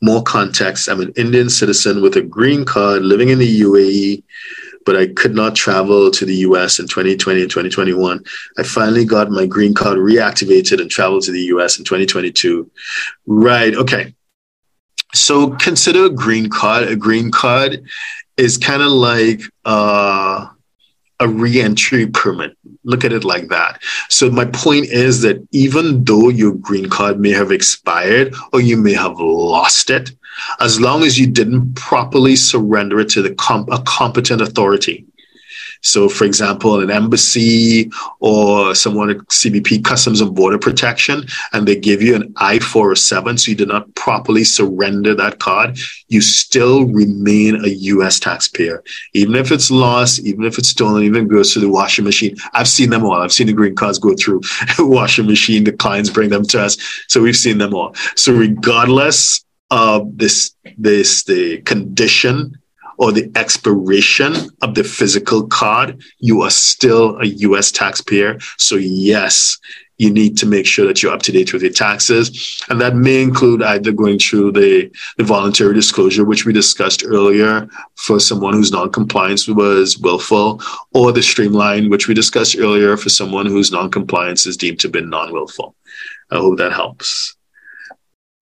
More context: I'm an Indian citizen with a green card living in the UAE, but I could not travel to the US in 2020 and 2021. I finally got my green card reactivated and traveled to the US in 2022. Right. Okay. So consider a green card. A green card is kind of like a re-entry permit. Look at it like that. So my point is that even though your green card may have expired or you may have lost it, as long as you didn't properly surrender it to a competent authority. So, for example, an embassy or someone at CBP, Customs and Border Protection, and they give you an I-407, so you did not properly surrender that card, you still remain a U.S. taxpayer. Even if it's lost, even if it's stolen, even if it goes through the washing machine. I've seen them all. I've seen the green cards go through the washing machine. The clients bring them to us. So we've seen them all. So regardless of the condition or the expiration of the physical card, you are still a U.S. taxpayer. So yes, you need to make sure that you're up to date with your taxes. And that may include either going through the voluntary disclosure, which we discussed earlier for someone whose non-compliance was willful, or the streamline, which we discussed earlier for someone whose non-compliance is deemed to be non-willful. I hope that helps.